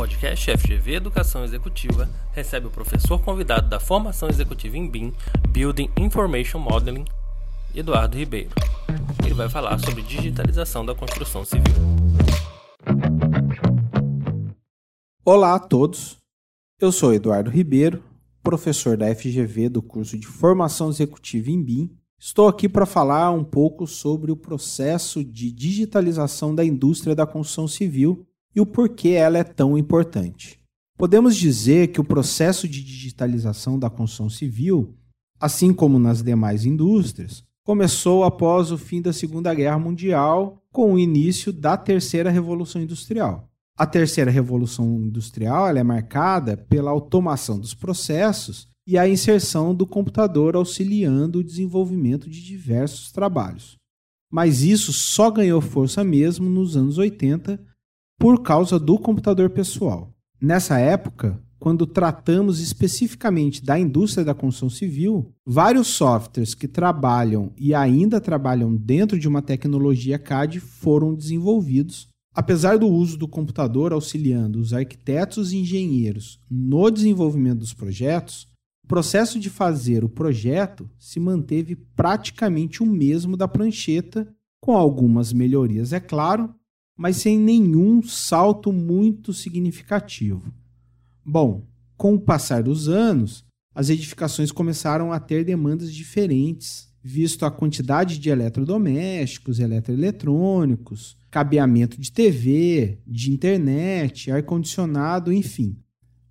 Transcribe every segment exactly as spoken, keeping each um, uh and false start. podcast F G V Educação Executiva recebe o professor convidado da formação executiva em B I M, Building Information Modeling, Eduardo Ribeiro. Ele vai falar sobre digitalização da construção civil. Olá a todos, eu sou Eduardo Ribeiro, professor da F G V do curso de formação executiva em B I M. Estou aqui para falar um pouco sobre o processo de digitalização da indústria da construção civil e o porquê ela é tão importante. Podemos dizer que o processo de digitalização da construção civil, assim como nas demais indústrias, começou após o fim da Segunda Guerra Mundial com o início da Terceira Revolução Industrial. A Terceira Revolução Industrial ela é marcada pela automação dos processos e a inserção do computador auxiliando o desenvolvimento de diversos trabalhos. Mas isso só ganhou força mesmo nos anos oitenta, por causa do computador pessoal. Nessa época, quando tratamos especificamente da indústria da construção civil, vários softwares que trabalham e ainda trabalham dentro de uma tecnologia C A D foram desenvolvidos. Apesar do uso do computador auxiliando os arquitetos e engenheiros no desenvolvimento dos projetos, o processo de fazer o projeto se manteve praticamente o mesmo da prancheta, com algumas melhorias, é claro, mas sem nenhum salto muito significativo. Bom, com o passar dos anos, as edificações começaram a ter demandas diferentes, visto a quantidade de eletrodomésticos, eletroeletrônicos, cabeamento de T V, de internet, ar-condicionado, enfim.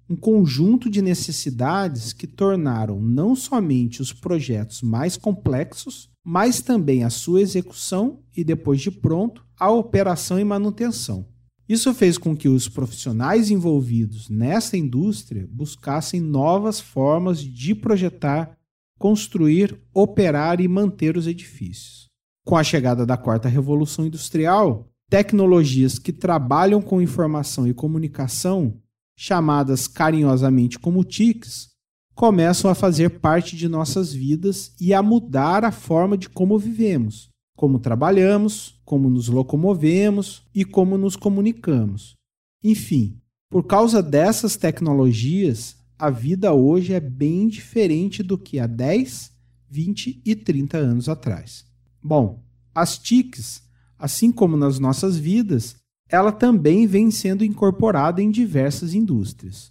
Um conjunto de necessidades que tornaram não somente os projetos mais complexos, mas também a sua execução e, depois de pronto, a operação e manutenção. Isso fez com que os profissionais envolvidos nessa indústria buscassem novas formas de projetar, construir, operar e manter os edifícios. Com a chegada da Quarta Revolução Industrial, tecnologias que trabalham com informação e comunicação, chamadas carinhosamente como T I Cs, começam a fazer parte de nossas vidas e a mudar a forma de como vivemos, como trabalhamos, como nos locomovemos e como nos comunicamos. Enfim, por causa dessas tecnologias, a vida hoje é bem diferente do que há dez, vinte e trinta anos atrás. Bom, as T I Cs, assim como nas nossas vidas, ela também vem sendo incorporada em diversas indústrias.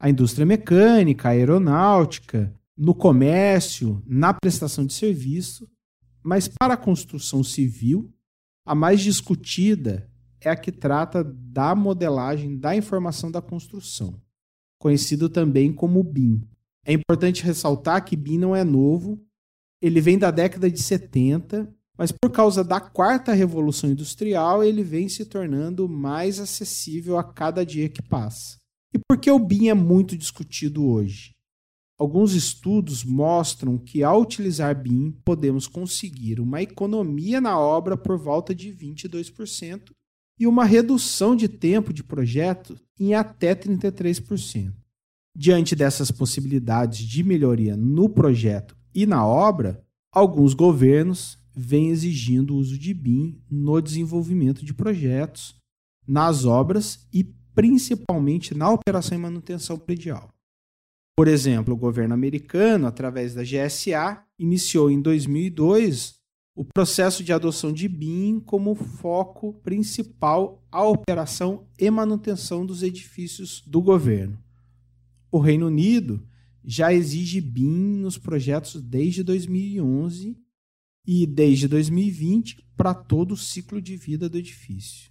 A indústria mecânica, a aeronáutica, no comércio, na prestação de serviço. Mas para a construção civil, a mais discutida é a que trata da modelagem da informação da construção, conhecido também como B I M. É importante ressaltar que B I M não é novo, ele vem da década de setenta, mas por causa da Quarta Revolução Industrial, ele vem se tornando mais acessível a cada dia que passa. E por que o B I M é muito discutido hoje? Alguns estudos mostram que, ao utilizar B I M, podemos conseguir uma economia na obra por volta de vinte e dois por cento e uma redução de tempo de projeto em até trinta e três por cento. Diante dessas possibilidades de melhoria no projeto e na obra, alguns governos vêm exigindo o uso de B I M no desenvolvimento de projetos, nas obras e principalmente na operação e manutenção predial. Por exemplo, o governo americano, através da G S A, iniciou em dois mil e dois o processo de adoção de B I M como foco principal à operação e manutenção dos edifícios do governo. O Reino Unido já exige B I M nos projetos desde dois mil e onze e desde dois mil e vinte para todo o ciclo de vida do edifício.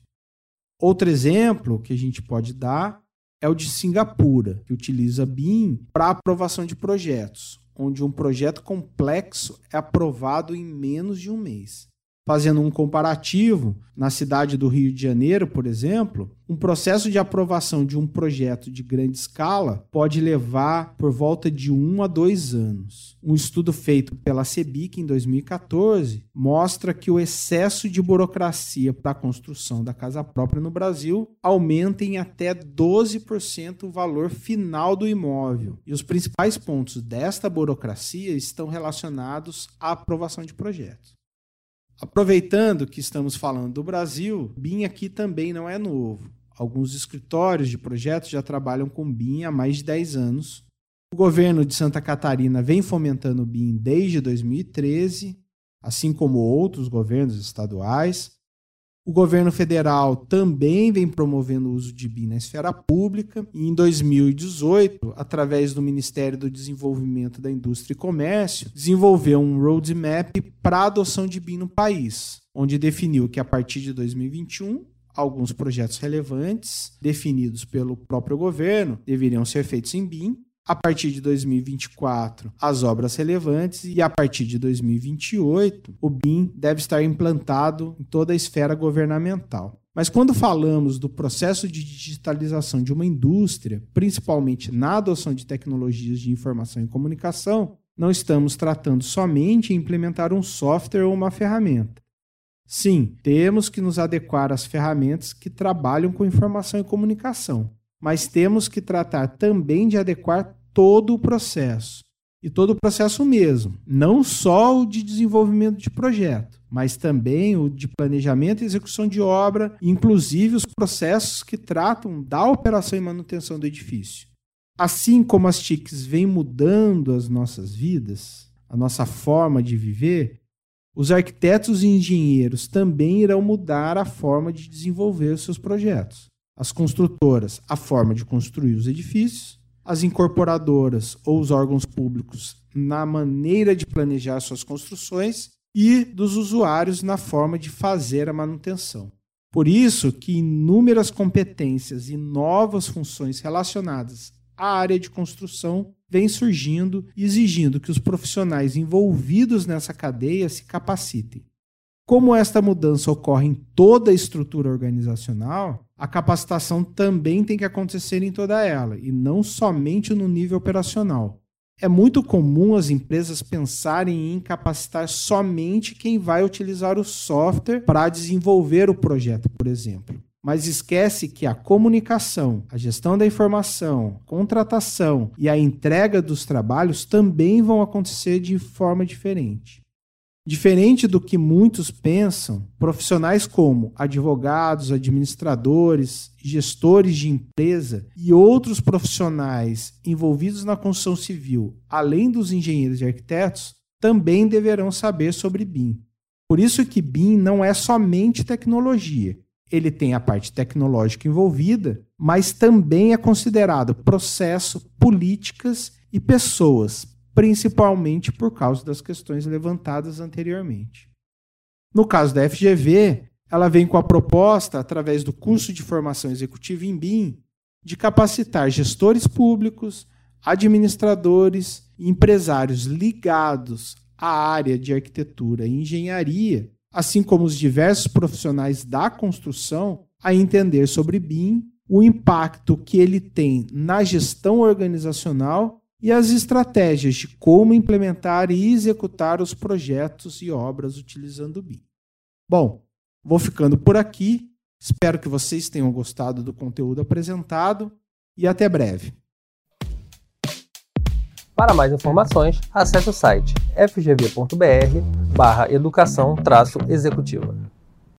Outro exemplo que a gente pode dar é o de Singapura, que utiliza B I M para aprovação de projetos, onde um projeto complexo é aprovado em menos de um mês. Fazendo um comparativo, na cidade do Rio de Janeiro, por exemplo, um processo de aprovação de um projeto de grande escala pode levar por volta de um a dois anos. Um estudo feito pela CEBIC em dois mil e quatorze mostra que o excesso de burocracia para a construção da casa própria no Brasil aumenta em até doze por cento o valor final do imóvel. E os principais pontos desta burocracia estão relacionados à aprovação de projetos. Aproveitando que estamos falando do Brasil, B I M aqui também não é novo. Alguns escritórios de projetos já trabalham com B I M há mais de dez anos. O governo de Santa Catarina vem fomentando o B I M desde dois mil e treze, assim como outros governos estaduais. O governo federal também vem promovendo o uso de B I M na esfera pública e, em dois mil e dezoito, através do Ministério do Desenvolvimento da Indústria e Comércio, desenvolveu um roadmap para a adoção de B I M no país, onde definiu que, a partir de dois mil e vinte e um, alguns projetos relevantes, definidos pelo próprio governo, deveriam ser feitos em B I M. A partir de dois mil e vinte e quatro, as obras relevantes, e a partir de dois mil e vinte e oito, o B I M deve estar implantado em toda a esfera governamental. Mas quando falamos do processo de digitalização de uma indústria, principalmente na adoção de tecnologias de informação e comunicação, não estamos tratando somente em implementar um software ou uma ferramenta. Sim, temos que nos adequar às ferramentas que trabalham com informação e comunicação, mas temos que tratar também de adequar todo o processo, e todo o processo mesmo, não só o de desenvolvimento de projeto, mas também o de planejamento e execução de obra, inclusive os processos que tratam da operação e manutenção do edifício. Assim como as T I Cs vêm mudando as nossas vidas, a nossa forma de viver, os arquitetos e engenheiros também irão mudar a forma de desenvolver os seus projetos. As construtoras, a forma de construir os edifícios, as incorporadoras ou os órgãos públicos na maneira de planejar suas construções e dos usuários na forma de fazer a manutenção. Por isso que inúmeras competências e novas funções relacionadas à área de construção vêm surgindo, exigindo que os profissionais envolvidos nessa cadeia se capacitem. Como esta mudança ocorre em toda a estrutura organizacional, a capacitação também tem que acontecer em toda ela, e não somente no nível operacional. É muito comum as empresas pensarem em capacitar somente quem vai utilizar o software para desenvolver o projeto, por exemplo. Mas esquece que a comunicação, a gestão da informação, a contratação e a entrega dos trabalhos também vão acontecer de forma diferente. Diferente do que muitos pensam, profissionais como advogados, administradores, gestores de empresa e outros profissionais envolvidos na construção civil, além dos engenheiros e arquitetos, também deverão saber sobre B I M. Por isso que B I M não é somente tecnologia. Ele tem a parte tecnológica envolvida, mas também é considerado processo, políticas e pessoas, principalmente por causa das questões levantadas anteriormente. No caso da F G V, ela vem com a proposta, através do curso de formação executiva em B I M, de capacitar gestores públicos, administradores e empresários ligados à área de arquitetura e engenharia, assim como os diversos profissionais da construção, a entender sobre B I M, o impacto que ele tem na gestão organizacional e as estratégias de como implementar e executar os projetos e obras utilizando o B I M. Bom, vou ficando por aqui. Espero que vocês tenham gostado do conteúdo apresentado e até breve. Para mais informações, acesse o site f g v ponto b r barra educação traço executiva.